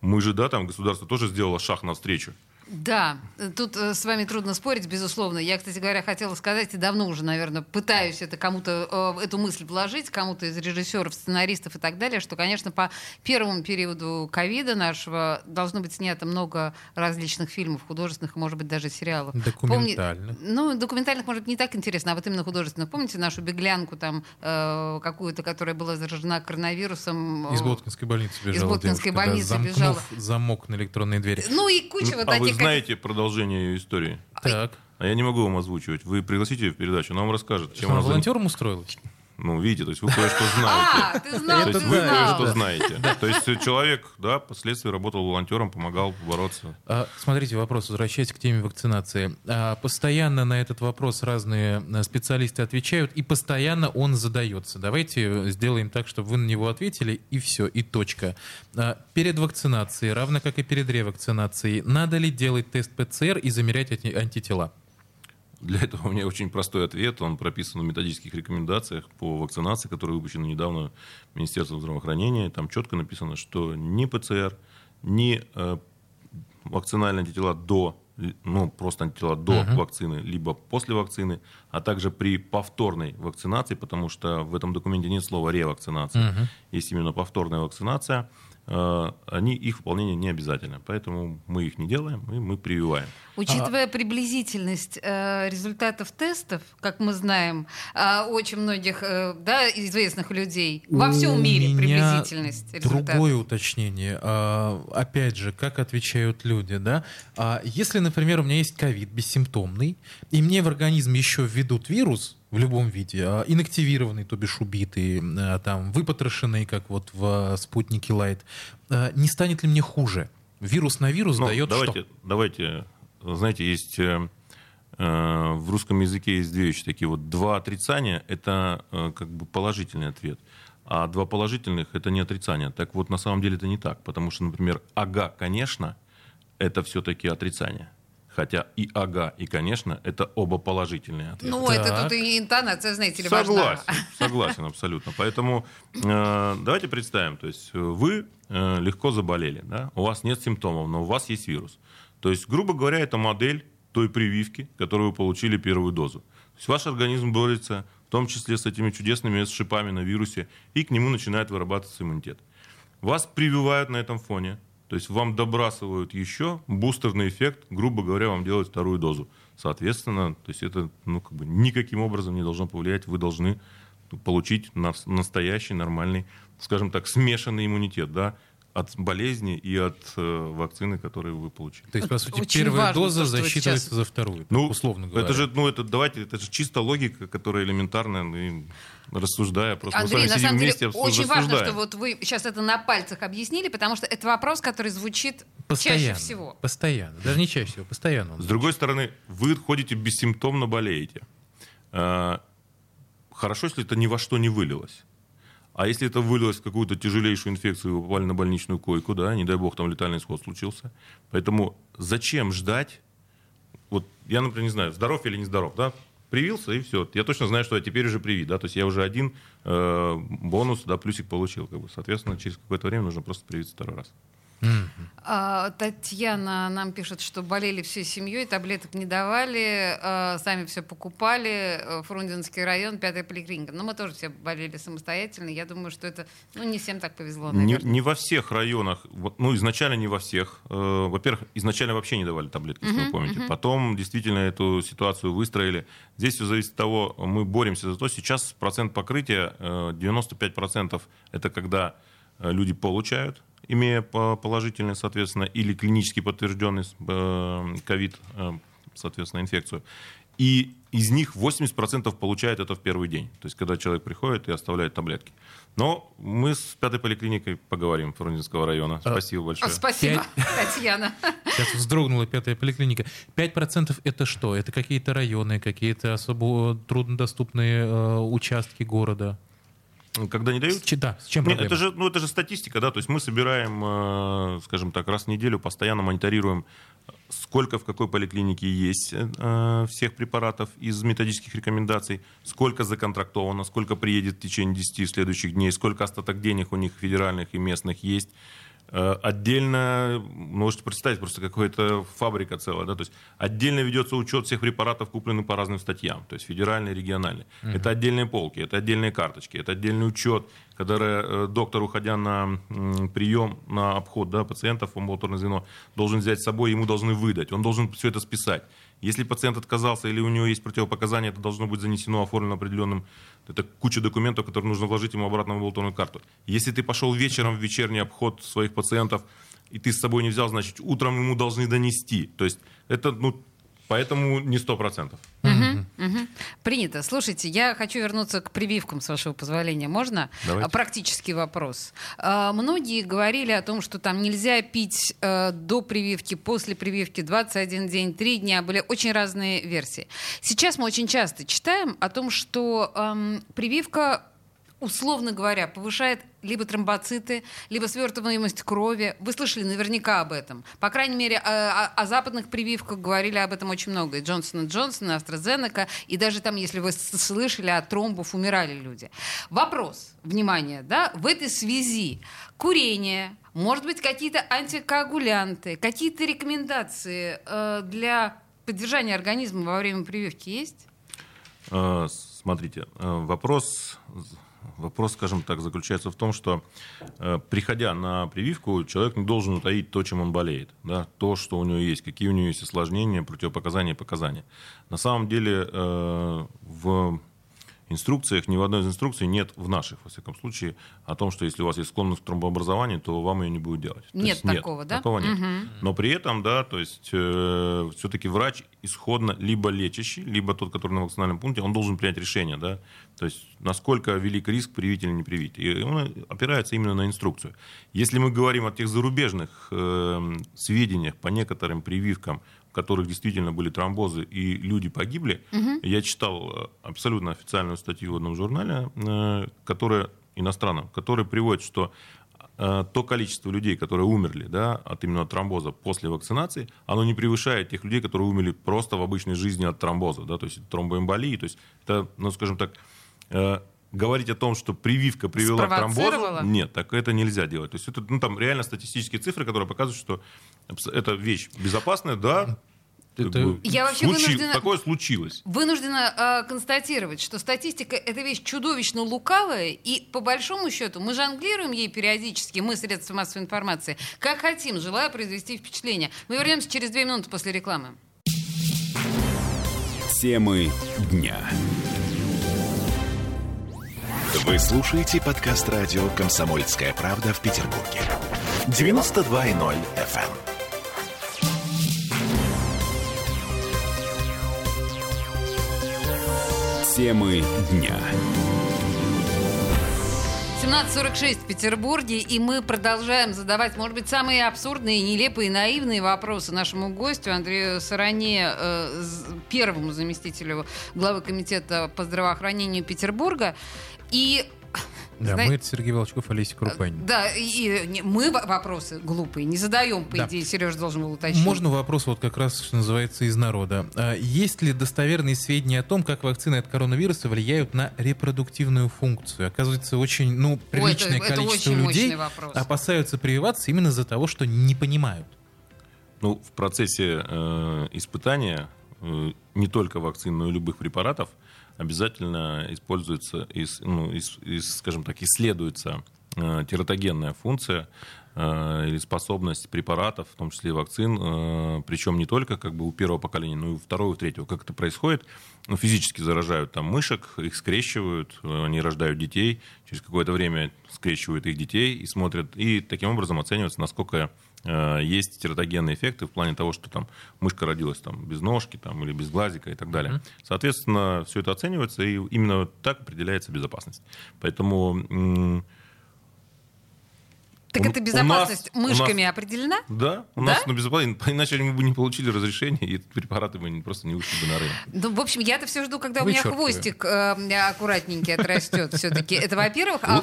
Мы же, да, там государство тоже сделало шаг навстречу. Да, тут с вами трудно спорить, безусловно. Я, кстати говоря, хотела сказать, и давно уже, наверное, пытаюсь это кому-то, эту мысль вложить, кому-то из режиссеров, сценаристов и так далее, что, конечно, по первому периоду ковида нашего должно быть снято много различных фильмов художественных, может быть, даже сериалов. Документальных. Документальных, может, не так интересно, а вот именно художественных. Помните нашу беглянку там какую-то, которая была заражена коронавирусом? Из Боткинской больницы бежала. Замок на электронные двери. Ну и куча вот таких. Знаете продолжение истории? Так. А я не могу вам озвучивать. Вы пригласите ее в передачу, она вам расскажет. Чем она волонтером устроилась? Ну, видите, то есть вы кое-что знаете. А, ты знал, то есть вы кое-что знаете. То есть человек, да, впоследствии работал волонтером, помогал бороться. Смотрите, вопрос, возвращаясь к теме вакцинации. Постоянно на этот вопрос разные специалисты отвечают, и постоянно он задается. Давайте сделаем так, чтобы вы на него ответили, и все, и точка. Перед вакцинацией, равно как и перед ревакцинацией, надо ли делать тест ПЦР и замерять антитела? Для этого у меня очень простой ответ. Он прописан в методических рекомендациях по вакцинации, которые выпущены недавно Министерством здравоохранения. Там четко написано, что ни ПЦР, ни вакцинальные антитела до, ну, просто антитела до вакцины, либо после вакцины, а также при повторной вакцинации, потому что в этом документе нет слова ревакцинация. Есть именно повторная вакцинация. Они, их выполнение не обязательно. Поэтому мы их не делаем, и мы прививаем. Учитывая приблизительность результатов тестов, как мы знаем, очень многих известных людей во всем мире приблизительность результатов. Другое уточнение. Опять же, как отвечают люди. Да? Если, например, у меня есть ковид бессимптомный, и мне в организм еще введут вирус, в любом виде, инактивированный, то бишь убитый, там, выпотрошенный, как вот в «Спутнике Лайт», не станет ли мне хуже? Вирус на вирус дает что? Давайте, знаете, есть в русском языке есть две вещи такие. Вот два отрицания — это как бы положительный ответ, а два положительных — это не отрицание. Так вот, на самом деле это не так, потому что, например, «ага, конечно», это все-таки отрицание. Хотя и ага, и, конечно, это оба положительные ответы. Ну, это тут и интонация, знаете ли, важна. Согласен, абсолютно. Поэтому давайте представим, то есть вы легко заболели, да? У вас нет симптомов, но у вас есть вирус. То есть, грубо говоря, это модель той прививки, которую вы получили первую дозу. То есть ваш организм борется, в том числе с этими чудесными шипами на вирусе, и к нему начинает вырабатываться иммунитет. Вас прививают на этом фоне. То есть вам добрасывают еще бустерный эффект, грубо говоря, вам делают вторую дозу. Соответственно, то есть это никаким образом не должно повлиять. Вы должны получить настоящий, нормальный, скажем так, смешанный иммунитет, да, от болезни и от вакцины, которую вы получили. То есть, по сути, очень первая доза засчитывается за вторую, условно говоря. Это же чисто логика, которая элементарная, рассуждая, просто Андрей, мы с вами сидим вместе, обсуждаем. Очень важно, что вот вы сейчас это на пальцах объяснили, потому что это вопрос, который звучит чаще всего. Постоянно, даже не чаще всего, постоянно. С другой стороны, вы ходите бессимптомно, болеете. Хорошо, если это ни во что не вылилось. А если это вылилось в какую-то тяжелейшую инфекцию, вы попали на больничную койку, да, не дай бог, там летальный исход случился. Поэтому зачем ждать? Вот я, например, не знаю, здоров или не здоров, да, привился и все. Я точно знаю, что я теперь уже привит, да, то есть я уже один бонус, да, плюсик получил, как бы. Соответственно, через какое-то время нужно просто привиться второй раз. Татьяна нам пишет, что болели всей семьей, таблеток не давали, сами все покупали, Фрунзенский район, 5-я поликлиника. Но мы тоже все болели самостоятельно. Я думаю, что это не всем так повезло. Не во всех районах, изначально не во всех. Во-первых, изначально вообще не давали таблетки, если вы помните. Потом действительно эту ситуацию выстроили. Здесь все зависит от того, мы боремся за то. Сейчас процент покрытия 95% это когда люди получают, имея положительный, соответственно, или клинически подтвержденный ковид, соответственно, инфекцию. И из них 80% получает это в первый день. То есть, когда человек приходит и оставляет таблетки. Но мы с 5-й поликлиникой поговорим Фрунзенского района. Спасибо большое. Спасибо, Татьяна. Сейчас вздрогнула 5-я поликлиника. 5% это что? Это какие-то районы, какие-то особо труднодоступные участки города? Когда не дают? Да, с чем проблема? Это же статистика, да, то есть мы собираем, скажем так, раз в неделю, постоянно мониторируем, сколько в какой поликлинике есть всех препаратов из методических рекомендаций, сколько законтрактовано, сколько приедет в течение 10 следующих дней, сколько остаток денег у них федеральных и местных есть. Отдельно, можете представить, просто какая-то фабрика целая, да, то есть отдельно ведется учет всех препаратов, купленных по разным статьям, то есть федеральный, региональный. Uh-huh. Это отдельные полки, это отдельные карточки, это отдельный учет, который доктор, уходя на прием, на обход, да, пациентов в амбулаторное звено, должен взять с собой, ему должны выдать, он должен все это списать. Если пациент отказался или у него есть противопоказания, это должно быть занесено, оформлено определенным. Это куча документов, которые нужно вложить ему обратно в амбулаторную карту. Если ты пошел вечером в вечерний обход своих пациентов, и ты с собой не взял, значит, утром ему должны донести. То есть это, поэтому не 100%. Принято. Слушайте, я хочу вернуться к прививкам, с вашего позволения. Можно? Давайте. Практический вопрос. Многие говорили о том, что там нельзя пить до прививки, после прививки, 21 день, 3 дня. Были очень разные версии. Сейчас мы очень часто читаем о том, что прививка, условно говоря, повышает либо тромбоциты, либо свертываемость крови. Вы слышали наверняка об этом. По крайней мере, о западных прививках говорили об этом очень много. И Джонсон и Джонсон, и AstraZeneca. И даже там, если вы слышали о тромбах, умирали люди. Вопрос, внимание, да, в этой связи курение, может быть, какие-то антикоагулянты, какие-то рекомендации для поддержания организма во время прививки есть? Смотрите, вопрос, скажем так, заключается в том, что, приходя на прививку, человек не должен утаить то, чем он болеет, да, то, что у него есть, какие у него есть осложнения, противопоказания и показания. На самом деле, в инструкциях, ни в одной из инструкций нет, в наших, во всяком случае, о том, что если у вас есть склонность к тромбообразованию, то вам ее не будут делать. Нет такого. Угу. Но при этом, да, то есть все-таки врач исходно либо лечащий, либо тот, который на вакцинальном пункте, он должен принять решение, да, то есть насколько велик риск привить или не привить. И он опирается именно на инструкцию. Если мы говорим о тех зарубежных сведениях по некоторым прививкам, в которых действительно были тромбозы и люди погибли. Угу. Я читал абсолютно официальную статью в одном журнале, которая иностранном, которая приводит, что то количество людей, которые умерли, да, от именно от тромбоза после вакцинации, оно не превышает тех людей, которые умерли просто в обычной жизни от тромбоза, да, то есть тромбоэмболии. То есть это, ну, скажем так, говорить о том, что прививка привела к тромбозу, нет, так это нельзя делать. То есть это, ну, там реально статистические цифры, которые показывают, что эта вещь безопасная, да. Я вообще Такое случилось. Вынуждена констатировать, что статистика — это вещь чудовищно лукавая, и по большому счету мы жонглируем ей периодически, мы, средства массовой информации, как хотим, желая произвести впечатление. Мы вернемся через 2 минуты после рекламы. Темы дня. Вы слушаете подкаст радио «Комсомольская правда» в Петербурге. 92.0 FM. Темы дня. 17:46 в Петербурге, и мы продолжаем задавать, может быть, самые абсурдные, нелепые, наивные вопросы нашему гостю Андрею Саране, первому заместителю главы Комитета по здравоохранению Петербурга. И... Да, мы — это Сергей Волчков, Олеся Крупанина. Да, и мы вопросы глупые не задаем, по идее, Сережа должен был уточнить. Можно вопрос вот как раз, что называется, из народа. Есть ли достоверные сведения о том, как вакцины от коронавируса влияют на репродуктивную функцию? Оказывается, очень, ну, приличное количество людей опасаются прививаться именно из-за того, что не понимают. Ну, в процессе испытания не только вакцин, но и любых препаратов обязательно используется, скажем так, исследуется тератогенная функция или способность препаратов, в том числе и вакцин, причем не только как бы у первого поколения, но и у второго, у третьего. Как это происходит? Ну, физически заражают там мышек, их скрещивают, они рождают детей, через какое-то время скрещивают их детей и смотрят, и таким образом оценивается, насколько есть тератогенные эффекты в плане того, что там мышка родилась там без ножки там, или без глазика и так далее. Соответственно, все это оценивается, и именно так определяется безопасность. Поэтому... Так это безопасность мышками определена? Да, у нас безопасность, иначе мы бы не получили разрешение, и препараты бы просто не вышли бы на рынок. Ну, в общем, я-то все жду, когда у меня хвостик аккуратненький отрастет все-таки. Это во-первых. А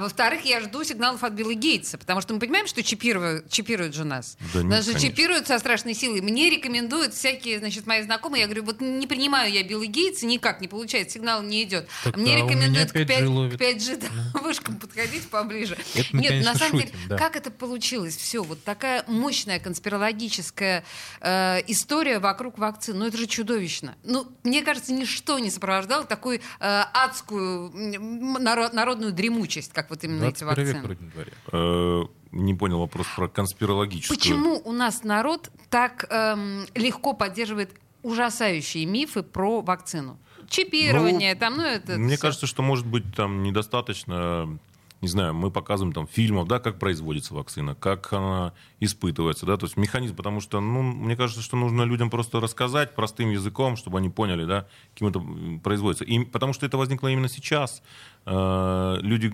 во-вторых, я жду сигналов от Билла Гейтса, потому что мы понимаем, что чипируют же нас. Нас же чипируют со страшной силой. Мне рекомендуют всякие, значит, мои знакомые. Я говорю, вот не принимаю я Билла Гейтса, никак не получается, сигнал не идет. Мне рекомендуют к 5G вышкам подходить поближе. Нет, на самом деле, да. Как это получилось? Все, вот такая мощная конспирологическая история вокруг вакцин. Ну, это же чудовищно. Ну, мне кажется, ничто не сопровождало такую адскую народную дремучесть, как вот именно эти вакцины. Не понял вопрос про конспирологическую. Почему у нас народ так легко поддерживает ужасающие мифы про вакцину? Чипирование, это... Мне кажется, что, может быть, там недостаточно... Не знаю, мы показываем там фильмов, да, как производится вакцина, как она испытывается, да, то есть механизм, потому что, ну, мне кажется, что нужно людям просто рассказать простым языком, чтобы они поняли, да, каким это производится. И потому что это возникло именно сейчас. Люди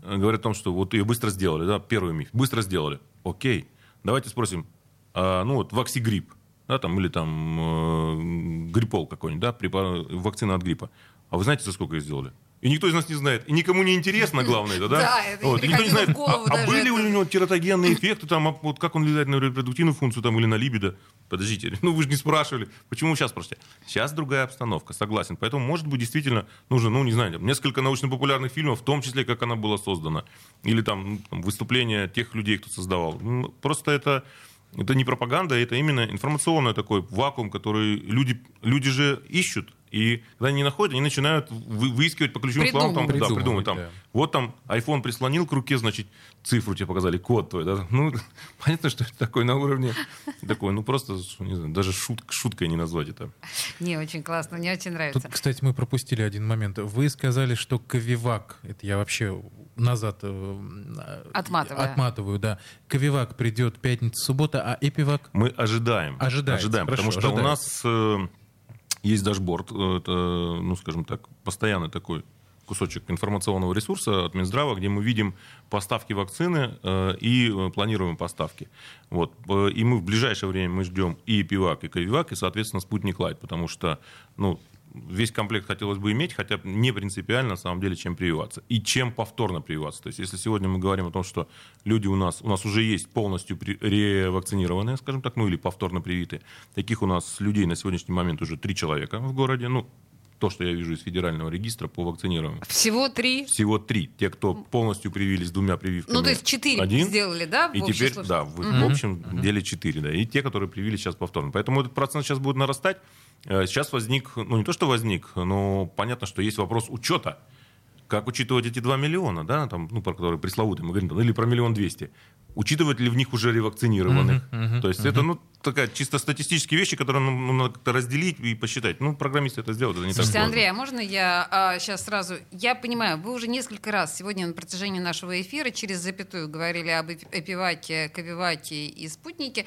говорят о том, что вот ее быстро сделали, да, первый миф, быстро сделали, окей, давайте спросим, ваксигрипп, да, там, или там гриппол какой-нибудь, да, вакцина от гриппа, а вы знаете, за сколько ее сделали? И никто из нас не знает. И никому не интересно, главное, это, да? Да, это вот. И никто не знает, а были у него тератогенные эффекты, там, вот как он влияет на репродуктивную функцию там, или на либидо. Подождите, ну вы же не спрашивали. Почему вы сейчас спрашиваете? Сейчас другая обстановка, согласен. Поэтому, может быть, действительно нужно, ну, не знаю, там, несколько научно-популярных фильмов, в том числе, как она была создана. Или там выступления тех людей, кто создавал. Просто это не пропаганда, это именно информационный такой вакуум, который люди же ищут. И когда они не находят, они начинают выискивать по ключевым словам. Придумать. Вот там iPhone прислонил к руке, значит, цифру тебе показали, код твой. Да? Ну, понятно, что это такое на уровне. Такое, ну, просто, не знаю, даже шуткой не назвать это. Не очень классно, мне очень нравится. Тут, кстати, мы пропустили один момент. Вы сказали, что КовиВак, это я вообще назад отматываю, да. КовиВак придет пятница, суббота, а ЭпиВак... Мы ожидаем. Потому что у нас... Есть дашборд, это, ну, скажем так, постоянный такой кусочек информационного ресурса от Минздрава, где мы видим поставки вакцины и планируем поставки. Вот. И мы в ближайшее время мы ждем и ЭпиВак, и КовиВак, и, соответственно, Спутник Лайт, потому что, ну, весь комплект хотелось бы иметь, хотя не принципиально, на самом деле, чем прививаться. И чем повторно прививаться. То есть, если сегодня мы говорим о том, что люди у нас уже есть полностью ревакцинированные, скажем так, ну или повторно привитые. Таких у нас людей на сегодняшний момент уже 3 человека в городе. Ну, то, что я вижу из федерального регистра по вакцинированию. Всего 3? Всего 3. Те, кто полностью привились 2 прививками. Ну, то есть 4 сделали, да? И теперь, да, в общем деле 4, да. И те, которые привились сейчас повторно. Поэтому этот процент сейчас будет нарастать. Сейчас возник, ну не то, что возник, но понятно, что есть вопрос учета. Как учитывать эти 2 миллиона, да, там, ну, про которые пресловутые мы говорим, или про 1 200 000? Учитывать ли в них уже ревакцинированных? То есть это, ну, такая чисто статистические вещи, которые надо как-то разделить и посчитать. Ну, программисты это сделают, это не так сложно. Слушайте, Андрей, а можно я сейчас сразу... Я понимаю, вы уже несколько раз сегодня на протяжении нашего эфира через запятую говорили об ЭпиВаке, КовиВаке и Спутнике.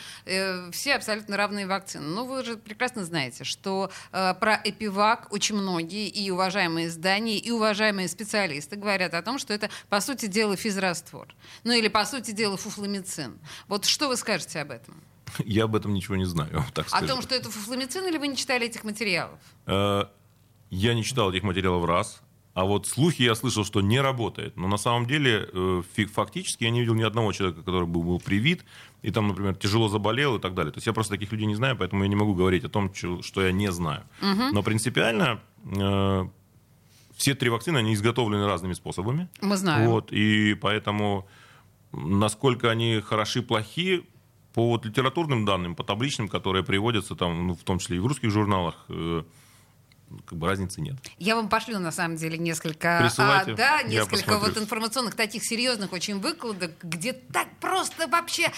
Все абсолютно равные вакцины. Но вы же прекрасно знаете, что про ЭпиВак очень многие и уважаемые издания, и уважаемые специалисты говорят о том, что это, по сути дела, физраствор. Ну, или, по сути дела, фуфломицин. Вот что вы скажете об этом? Я об этом ничего не знаю. Так о том, что это фуфломицин, или вы не читали этих материалов? Я не читал этих материалов раз. А вот слухи я слышал, что не работает. Но на самом деле, фактически, я не видел ни одного человека, который был привит, и там, например, тяжело заболел и так далее. То есть я просто таких людей не знаю, поэтому я не могу говорить о том, что я не знаю. Угу. Но принципиально... Все 3 вакцины, они изготовлены разными способами. Мы знаем. Вот, и поэтому, насколько они хороши, плохи, по вот литературным данным, по табличным, которые приводятся, там, ну, в том числе и в русских журналах, как бы разницы нет. Я вам пошлю, на самом деле, несколько вот информационных, таких серьезных очень выкладок, где так просто вообще...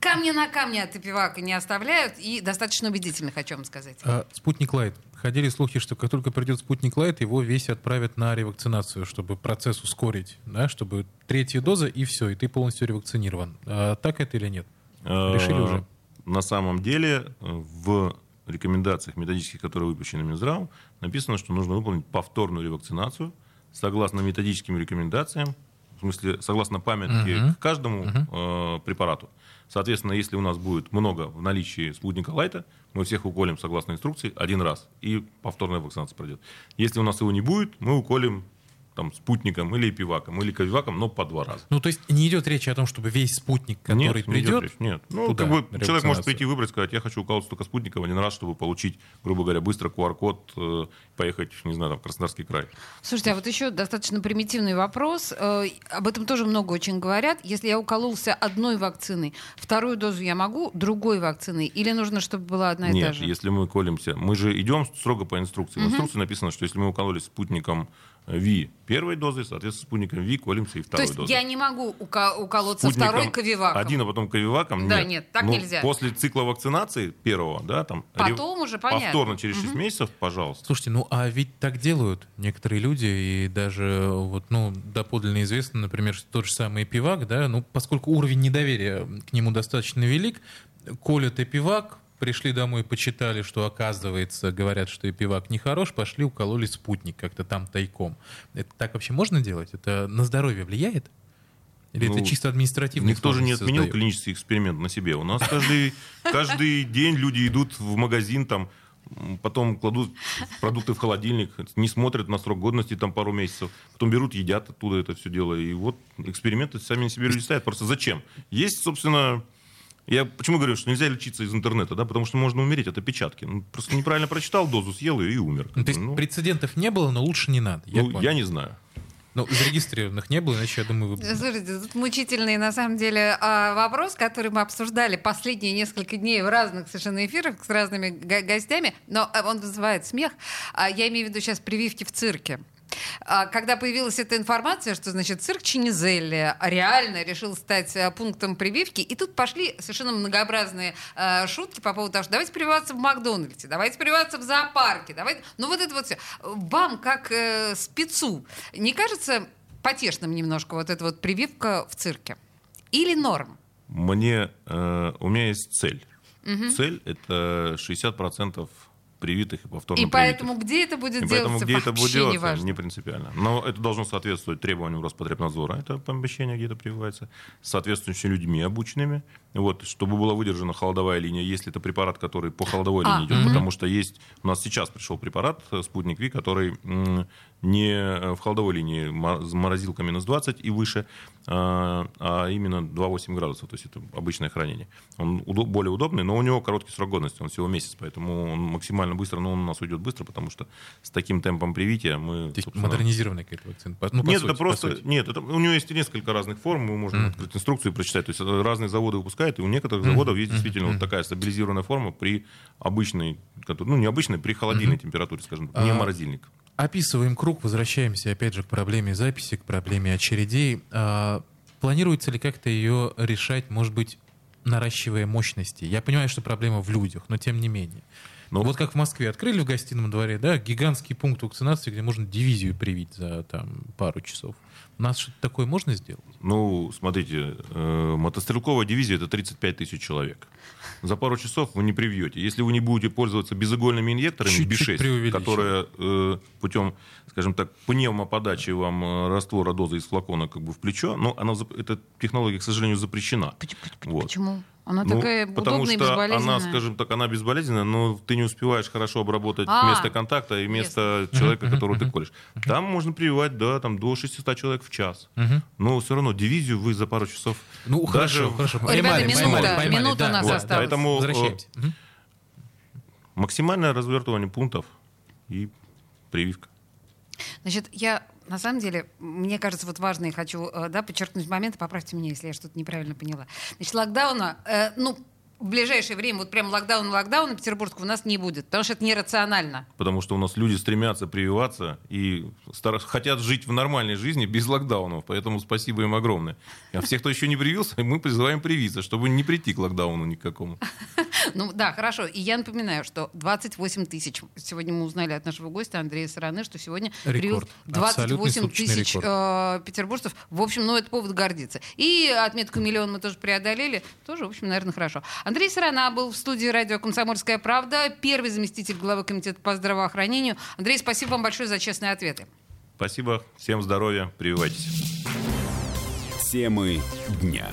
Камни на камни от ЭпиВака не оставляют, и достаточно убедительных, о чем сказать. Спутник Лайт. Ходили слухи, что как только придет Спутник Лайт, его весь отправят на ревакцинацию, чтобы процесс ускорить, да, чтобы 3 доза, и все, и ты полностью ревакцинирован. Так это или нет? Решили уже? На самом деле, в рекомендациях методических, которые выпущены Минздравом, написано, что нужно выполнить повторную ревакцинацию согласно методическим рекомендациям, в смысле, согласно памятке к каждому препарату. Соответственно, если у нас будет много в наличии спутника Лайта, мы всех уколем, согласно инструкции, 1 раз, и повторная вакцинация пройдет. Если у нас его не будет, мы уколем там, спутником или ЭпиВаком, или КовиВаком, но по 2 раза. Ну, то есть не идет речи о том, чтобы весь спутник, который придет... Нет, ну, как бы человек может прийти и выбрать, сказать, я хочу уколоться только спутником 1 раз, чтобы получить, грубо говоря, быстро QR-код, поехать, не знаю, там, в Краснодарский край. Слушайте, а вот еще достаточно примитивный вопрос. Об этом тоже много очень говорят. Если я укололся одной вакциной, вторую дозу я могу другой вакциной? Или нужно, чтобы была одна и та же? Нет, если мы колемся... Мы же идем строго по инструкции. В инструкции написано, что если мы укололись спутником Ви первой дозой, соответственно, спутником Ви колемся и второй дозой. То есть я не могу уколоться спутником второй КовиВаком? Один, а потом КовиВаком? Да, нет, так нельзя. После цикла вакцинации первого, да, там... Потом уже понятно. Повторно через 6 месяцев, пожалуйста. Слушайте, ну а ведь так делают некоторые люди, и даже вот, ну, доподлинно известно, например, что тот же самый ЭпиВак, да, ну, поскольку уровень недоверия к нему достаточно велик, колят ЭпиВак, пришли домой, почитали, что, оказывается, говорят, что ЭпиВак нехорош, пошли, укололи спутник как-то там тайком. Это так вообще можно делать? Это на здоровье влияет? Или это чисто административно? Никто же не отменил клинический эксперимент на себе. У нас каждый день люди идут в магазин, там, потом кладут продукты в холодильник, не смотрят на срок годности там пару месяцев, потом берут, едят оттуда это все дело. И вот эксперименты сами на себе люди ставят. Просто зачем? Есть, собственно... Я почему говорю, что нельзя лечиться из интернета, да, потому что можно умереть от опечатки. Ну, просто неправильно прочитал, дозу съел и умер. Ну, то есть прецедентов не было, но лучше не надо. Я не знаю. Ну, зарегистрированных не было, иначе, я думаю... Слушайте, тут мучительный, на самом деле, вопрос, который мы обсуждали последние несколько дней в разных совершенно эфирах с разными гостями, но он вызывает смех. Я имею в виду сейчас прививки в цирке. Когда появилась эта информация, что, значит, цирк Чинизели реально решил стать пунктом прививки, и тут пошли совершенно многообразные шутки по поводу того, что давайте прививаться в Макдональдсе, давайте прививаться в зоопарке, давайте... Ну вот это вот все. Вам, как спецу, не кажется потешным немножко вот эта вот прививка в цирке? Или норм? У меня есть цель. Угу. Цель — это 60% привитых и повторно привитых. Поэтому где это будет делаться, вообще не важно. Не принципиально. Но это должно соответствовать требованиям Роспотребнадзора. Это помещение где-то прививается. Соответствующими людьми обученными. Вот, чтобы была выдержана холодовая линия, если это препарат, который по холодовой линии идет. Угу. Потому что есть... У нас сейчас пришел препарат «Спутник Ви», который не в холодовой линии, морозилка минус 20 и выше, а именно 2,8 градусов. То есть это обычное хранение. Он более удобный, но у него короткий срок годности. Он всего месяц, поэтому он максимально быстро. Но он у нас уйдет быстро, потому что с таким темпом привития мы... То есть модернизированный какой-то вакцин? Нет, у него есть несколько разных форм. Мы можем открыть инструкцию и прочитать. То есть разные заводы выпускают. И у некоторых заводов есть действительно вот такая стабилизированная форма при обычной, ну не обычной, при холодильной температуре, скажем так, не морозильник. Описываем круг, возвращаемся опять же к проблеме записи, к проблеме очередей. Планируется ли как-то ее решать, может быть, наращивая мощности? Я понимаю, что проблема в людях, но тем не менее. Но... Вот как в Москве открыли в Гостином дворе, да, гигантский пункт вакцинации, где можно дивизию привить за там, пару часов. У нас что-то такое можно сделать? Ну, смотрите, мотострелковая дивизия — это 35 тысяч человек. За пару часов вы не привьете. Если вы не будете пользоваться безыгольными инъекторами B6, которые путем, скажем так, пневмоподачи вам раствора дозы из флакона как бы в плечо, но она, эта технология, к сожалению, запрещена. Почему? Она такая удобная и безболезненная. Потому что она, скажем так, она безболезненная, но ты не успеваешь хорошо обработать место контакта и место человека, которого ты колешь. Там можно прививать, да, там до 600 человек в час. Но все равно дивизию вы за пару часов... Ну, даже хорошо. Минута у нас осталась. Поэтому максимальное развертывание пунктов и прививка. Значит, на самом деле, мне кажется, вот важно, я хочу подчеркнуть момент, поправьте меня, если я что-то неправильно поняла. Значит, локдауна, в ближайшее время, вот прям локдауна петербургского у нас не будет, потому что это нерационально. Потому что у нас люди стремятся прививаться и хотят жить в нормальной жизни без локдаунов, поэтому спасибо им огромное. А всех, кто еще не привился, мы призываем привиться, чтобы не прийти к локдауну никакому. Ну да, хорошо. И я напоминаю, что 28 тысяч. Сегодня мы узнали от нашего гостя Андрея Сараны, что сегодня привез 28 тысяч петербуржцев. В общем, это повод гордиться. И отметку 1 миллион мы тоже преодолели. Тоже, в общем, наверное, хорошо. Андрей Сарана был в студии радио «Комсомольская правда», первый заместитель главы Комитета по здравоохранению. Андрей, спасибо вам большое за честные ответы. Спасибо. Всем здоровья. Прививайтесь. Темы дня.